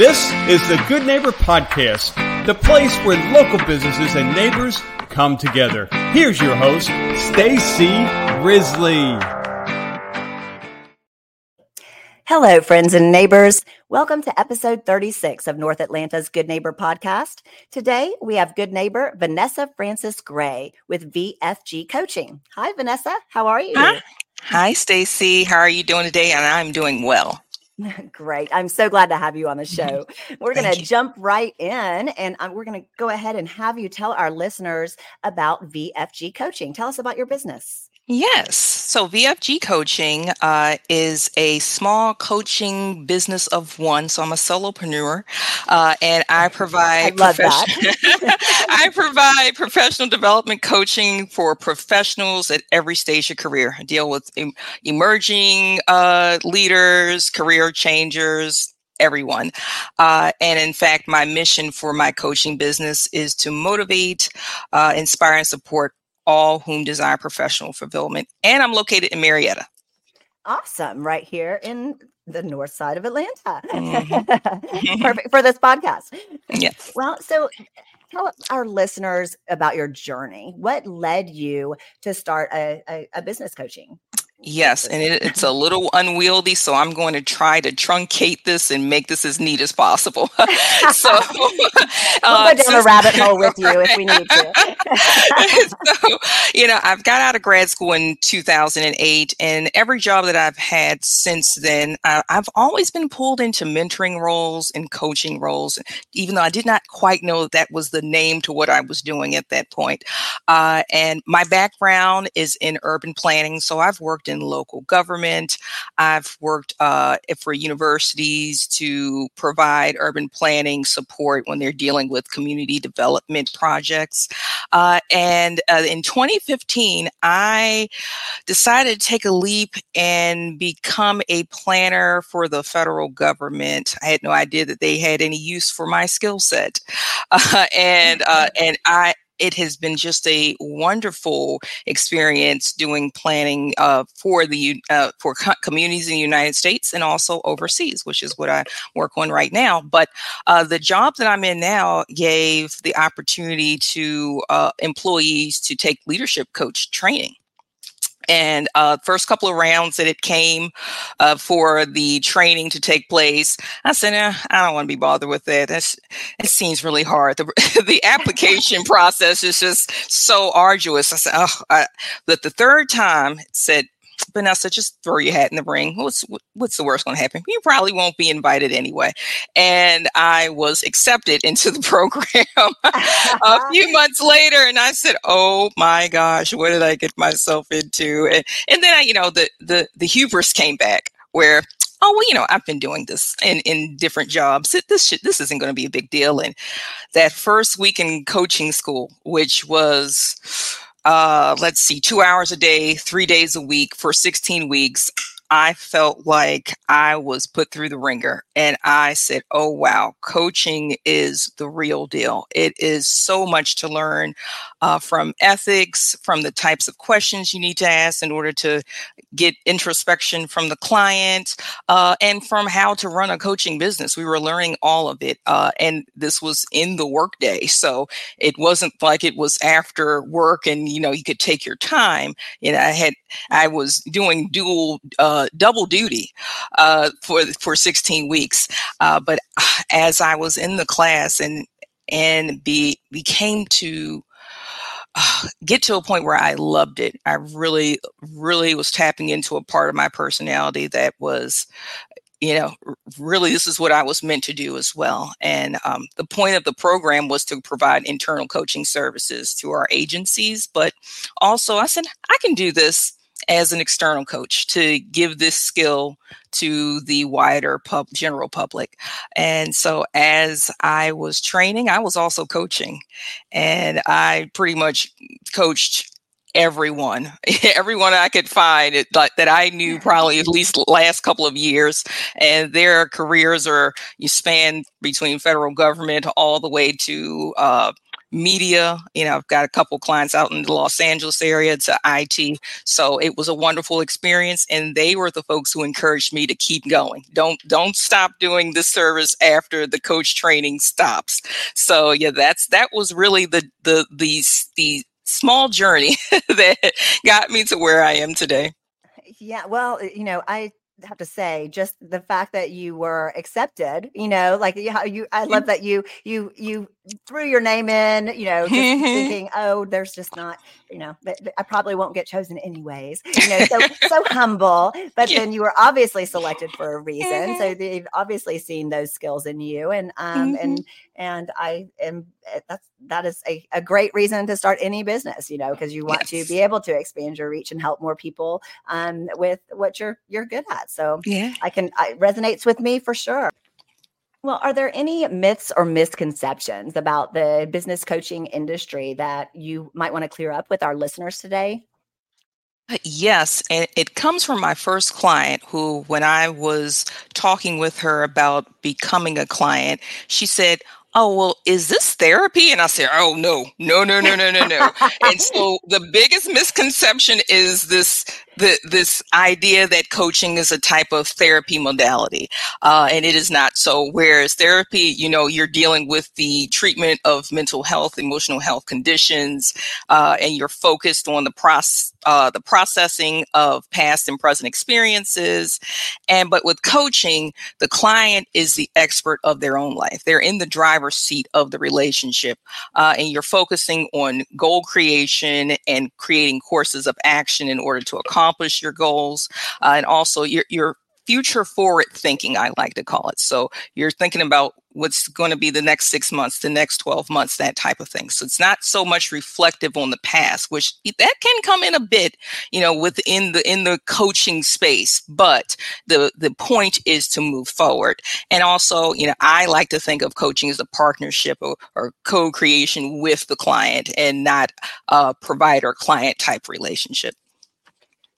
This is the Good Neighbor Podcast, the place where local businesses and neighbors come together. Here's your host, Stacy Risley. Hello, friends and neighbors. Welcome to episode 36 of North Atlanta's Good Neighbor Podcast. Today, we have good neighbor Vanessa Francis Gray with VFG Coaching. Hi, Vanessa. How are you? Hi, Stacy. How are you doing today? And I'm doing well. Great. I'm so glad to have you on the show. We're going to jump right in and we're going to go ahead and have you tell our listeners about VFG Coaching. Tell us about your business. Yes. So VFG Coaching is a small coaching business of one. So I'm a solopreneur and I provide I provide professional development coaching for professionals at every stage of career. I deal with emerging leaders, career changers, everyone. And in fact, my mission for my coaching business is to motivate, inspire, and support all whom desire professional fulfillment. And I'm located in Marietta. Awesome. Right here in the north side of Atlanta. Mm-hmm. Perfect for this podcast. Yes. Well, so tell our listeners about your journey. What led you to start a business coaching? Yes, and it's a little unwieldy, so I'm going to try to truncate this and make this as neat as possible. So we'll go down a rabbit hole with you if we need to. So, I've got out of grad school in 2008, and every job that I've had since then, I've always been pulled into mentoring roles and coaching roles, even though I did not quite know that was the name to what I was doing at that point. And my background is in urban planning, so I've worked in local government. I've worked for universities to provide urban planning support when they're dealing with community development projects. And in 2015, I decided to take a leap and become a planner for the federal government. I had no idea that they had any use for my skill set. It has been just a wonderful experience doing planning for communities in the United States and also overseas, which is what I work on right now. But the job that I'm in now gave the opportunity to employees to take leadership coach training. And first couple of rounds that it came for the training to take place, I said, I don't want to be bothered with that. It seems really hard. The application process is just so arduous. I said, but the third time said, Vanessa, just throw your hat in the ring. What's the worst going to happen? You probably won't be invited anyway. And I was accepted into the program a few months later. And I said, oh my gosh, what did I get myself into? And then the hubris came back where, I've been doing this in different jobs. This isn't going to be a big deal. And that first week in coaching school, which was 2 hours a day, 3 days a week for 16 weeks, I felt like I was put through the ringer. And I said, oh, wow, coaching is the real deal. It is so much to learn from ethics, from the types of questions you need to ask in order to get introspection from the client, and from how to run a coaching business. We were learning all of it. And this was in the workday. So it wasn't like it was after work and, you could take your time. And I was doing double duty for 16 weeks. But as I was in the class and came to get to a point where I loved it, I really, really was tapping into a part of my personality that was, really this is what I was meant to do as well. And the point of the program was to provide internal coaching services to our agencies. But also I said, I can do this as an external coach to give this skill to the wider general public. And so as I was training, I was also coaching, and I pretty much coached everyone I could find that I knew probably at least last couple of years, and their careers you span between federal government all the way to media. You know, I've got a couple clients out in the Los Angeles area to IT. So it was a wonderful experience. And they were the folks who encouraged me to keep going. Don't stop doing this service after the coach training stops. So yeah, that was really the small journey that got me to where I am today. Yeah. Well, you know, I have to say, just the fact that you were accepted, you know, like how you, I love that you threw your name in, you know, just thinking, oh, there's just not, you know, I probably won't get chosen anyways, you know, so humble, but then you were obviously selected for a reason. So they've obviously seen those skills in you. And, and I am, that is a great reason to start any business, you know, because you want to be able to expand your reach and help more people with what you're good at. So yeah, it resonates with me for sure. Well, are there any myths or misconceptions about the business coaching industry that you might want to clear up with our listeners today? Yes, and it comes from my first client who, when I was talking with her about becoming a client, she said, "Oh, well, is this therapy?" And I said, "Oh, no. And so the biggest misconception is this idea that coaching is a type of therapy modality. And it is not. So whereas therapy, you know, you're dealing with the treatment of mental health, emotional health conditions, and you're focused on the processing of past and present experiences. But with coaching, the client is the expert of their own life. They're in the driver's seat of the relationship. And you're focusing on goal creation and creating courses of action in order to accomplish your goals, and also your future forward thinking, I like to call it. So you're thinking about what's going to be the next 6 months, the next 12 months, that type of thing. So it's not so much reflective on the past, which that can come in a bit, you know, within the coaching space. But the point is to move forward. And also, you know, I like to think of coaching as a partnership or co-creation with the client and not a provider-client type relationship.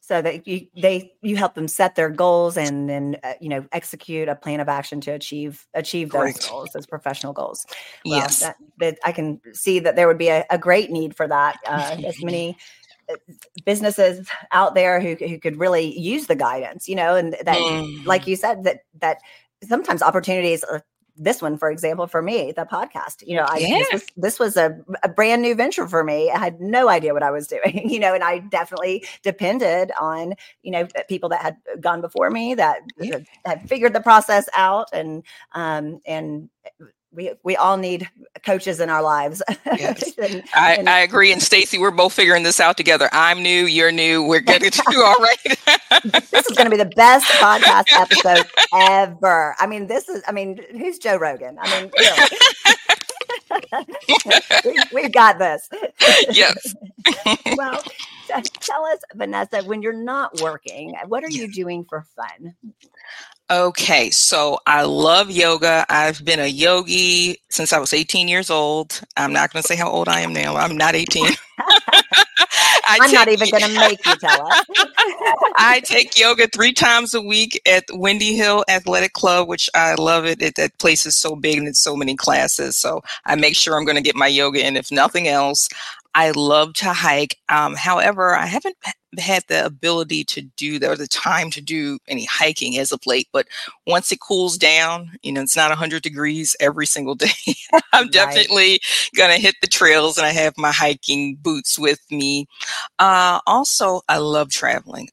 So that you help them set their goals and then you know, execute a plan of action to achieve those goals, those professional goals. Well, yes, that I can see that there would be a great need for that. As many businesses out there who could really use the guidance, you know, and that, like you said, that sometimes opportunities are. This one, for example, for me, the podcast, you know, this was a brand new venture for me. I had no idea what I was doing, you know, and I definitely depended on, you know, people that had gone before me that had figured the process out. And we all need coaches in our lives. Yes. I agree. And Stacey, we're both figuring this out together. I'm new. You're new. We're going to do all right. This is going to be the best podcast episode ever. I mean, who's Joe Rogan? I mean, really. We've got this. Yes. Well, tell us, Vanessa, when you're not working, what are you doing for fun? Okay, so I love yoga. I've been a yogi since I was 18 years old. I'm not going to say how old I am now. I'm not 18. I'm not even going to make you tell us. I take yoga 3 times a week at the Windy Hill Athletic Club, which I love it. That place is so big and it's so many classes. So I make sure I'm going to get my yoga in, if nothing else. I love to hike. However, I haven't had the ability to do that or the time to do any hiking as of late. But once it cools down, you know, it's not 100 degrees every single day. I'm definitely going to hit the trails, and I have my hiking boots with me. Also, I love traveling.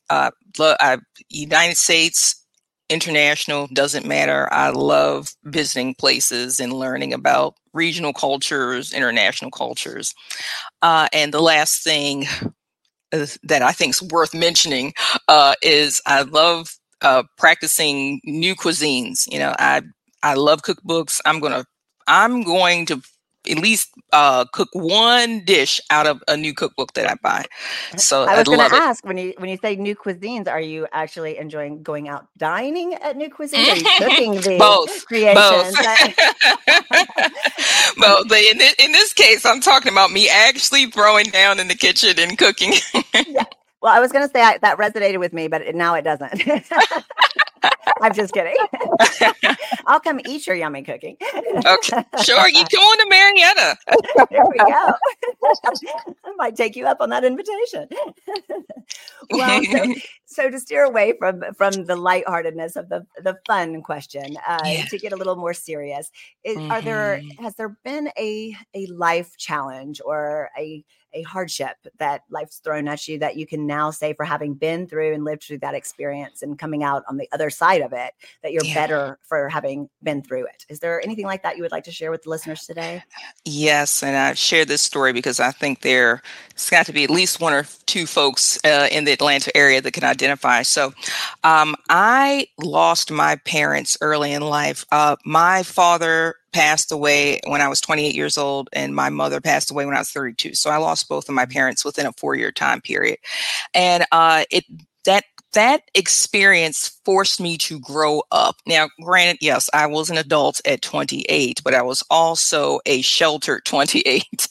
United States, international, doesn't matter. I love visiting places and learning about regional cultures, international cultures. And the last thing that I think is worth mentioning is I love practicing new cuisines. You know, I love cookbooks. I'm going to at least cook one dish out of a new cookbook that I buy. So I was going to ask, when you say new cuisines, are you actually enjoying going out dining at new cuisines? Are you cooking these creations? Both. Both. In this case, I'm talking about me actually throwing down in the kitchen and cooking. Yeah. Well, I was going to say that resonated with me, but now it doesn't. I'm just kidding. I'll come eat your yummy cooking. Okay, sure. You're going to Marietta. There we go. I might take you up on that invitation. Well, so to steer away from the lightheartedness of the fun question, to get a little more serious, has there been a life challenge or a hardship that life's thrown at you that you can now say, for having been through and lived through that experience and coming out on the other side of it, that you're better for having been through it? Is there anything like that you would like to share with the listeners today? Yes. And I've shared this story because I think there's got to be at least one or two folks in the Atlanta area that can identify. So I lost my parents early in life. My father passed away when I was 28 years old, and my mother passed away when I was 32. So I lost both of my parents within a 4-year time period. And that experience forced me to grow up. Now, granted, yes, I was an adult at 28, but I was also a sheltered 28.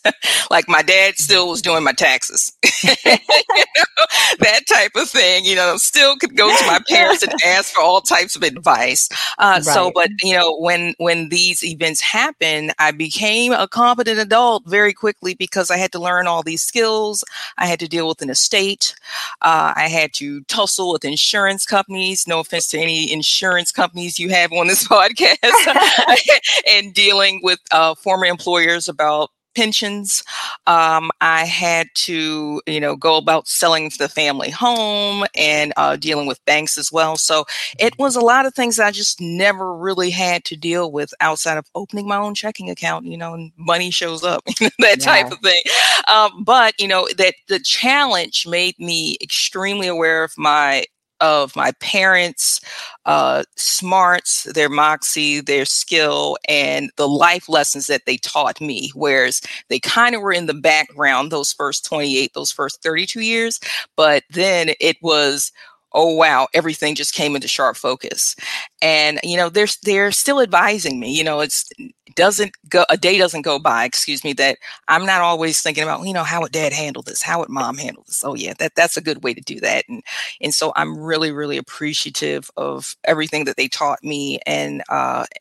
Like, my dad still was doing my taxes, that type of thing. You know, still could go to my parents and ask for all types of advice. Right. So, but you know, when these events happened, I became a competent adult very quickly because I had to learn all these skills. I had to deal with an estate. I had to tussle with insurance companies, no offense to any insurance companies you have on this podcast, and dealing with former employers about pensions. I had to, go about selling the family home and dealing with banks as well. So it was a lot of things I just never really had to deal with outside of opening my own checking account, and money shows up, that type of thing. But, that the challenge made me extremely aware of my parents' smarts, their moxie, their skill, and the life lessons that they taught me, whereas they kind of were in the background those first 32 years. But then it was, oh, wow, everything just came into sharp focus. And, they're still advising me, a day doesn't go by, that I'm not always thinking about, how would dad handle this? How would mom handle this? Oh yeah, that's a good way to do that. And so I'm really, really appreciative of everything that they taught me and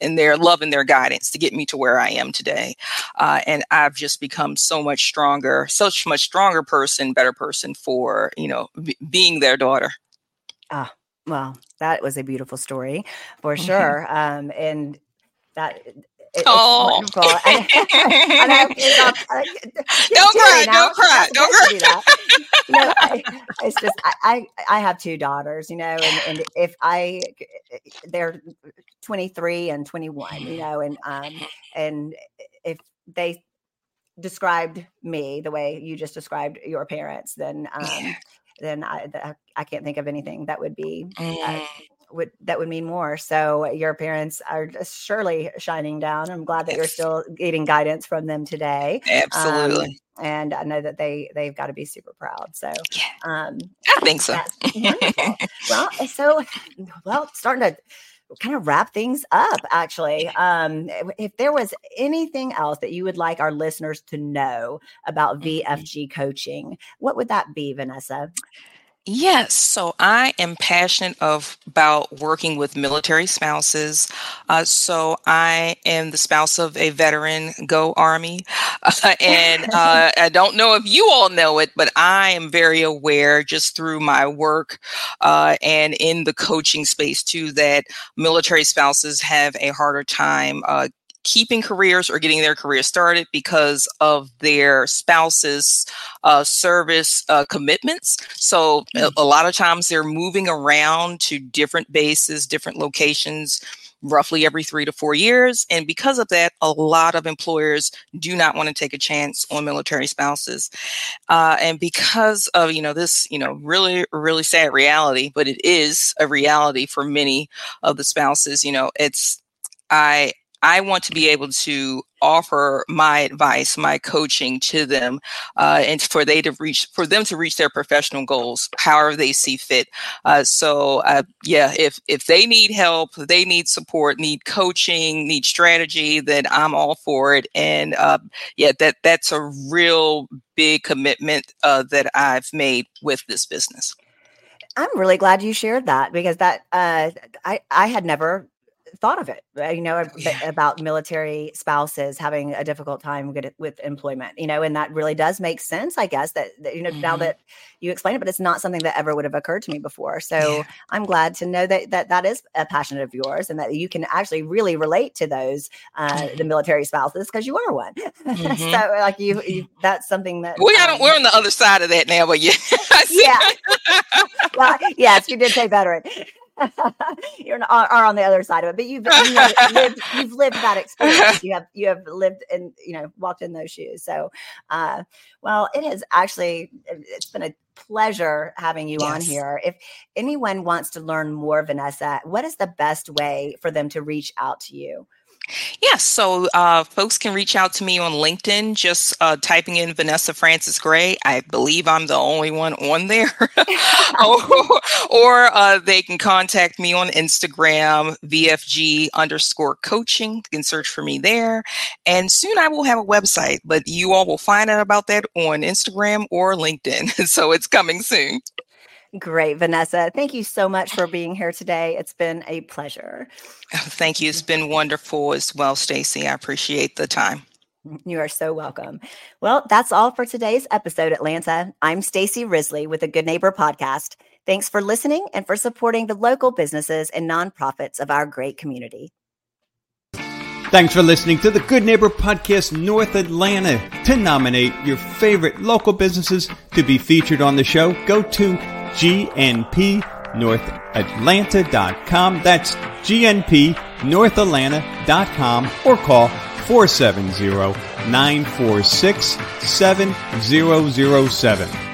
their love and their guidance to get me to where I am today. And I've just become such much stronger person, better person for, being their daughter. Ah, well, that was a beautiful story for sure. And that... It's wonderful. Don't cry. I have two daughters, and if they're 23 and 21, and if they described me the way you just described your parents, then I can't think of anything that would be. That would mean more. So your parents are surely shining down. I'm glad that you're still getting guidance from them today. Absolutely. And I know that they've got to be super proud. So I think so. That's wonderful. Well, starting to kind of wrap things up, actually. If there was anything else that you would like our listeners to know about VFG coaching, what would that be, Vanessa? Yes. So I am passionate about working with military spouses. So I am the spouse of a veteran, go Army. And I don't know if you all know it, but I am very aware just through my work and in the coaching space too, that military spouses have a harder time keeping careers or getting their career started because of their spouse's service commitments. So a lot of times they're moving around to different bases, different locations, roughly every 3 to 4 years. And because of that, a lot of employers do not want to take a chance on military spouses. And because of, this, really, really sad reality, but it is a reality for many of the spouses, I want to be able to offer my advice, my coaching to them, and for them to reach their professional goals, however they see fit. If they need help, they need support, need coaching, need strategy, then I'm all for it. And that's a real big commitment that I've made with this business. I'm really glad you shared that, because that I had never thought of it, about military spouses having a difficult time with employment, and that really does make sense, I guess, that mm-hmm. now that you explain it, but it's not something that ever would have occurred to me before. So yeah. I'm glad to know that is a passion of yours, and that you can actually really relate to those, the military spouses, because you are one. Mm-hmm. So like you, that's something that we're on the other side of that now, but yeah. Yeah. Well, yes, you did say veteran. You are on the other side of it, but you've lived that experience. You have lived and walked in those shoes. So, well, it's been a pleasure having you on here. If anyone wants to learn more, Vanessa, what is the best way for them to reach out to you? Yes. So folks can reach out to me on LinkedIn, just typing in Vanessa Francis Gray. I believe I'm the only one on there. or they can contact me on Instagram, VFG_coaching. You can search for me there. And soon I will have a website, but you all will find out about that on Instagram or LinkedIn. So it's coming soon. Great, Vanessa. Thank you so much for being here today. It's been a pleasure. Thank you. It's been wonderful as well, Stacey. I appreciate the time. You are so welcome. Well, that's all for today's episode, Atlanta. I'm Stacey Risley with the Good Neighbor Podcast. Thanks for listening and for supporting the local businesses and nonprofits of our great community. Thanks for listening to the Good Neighbor Podcast North Atlanta. To nominate your favorite local businesses to be featured on the show, go to GNPNorthAtlanta.com. That's GNPNorthAtlanta.com, or call 470-946-7007.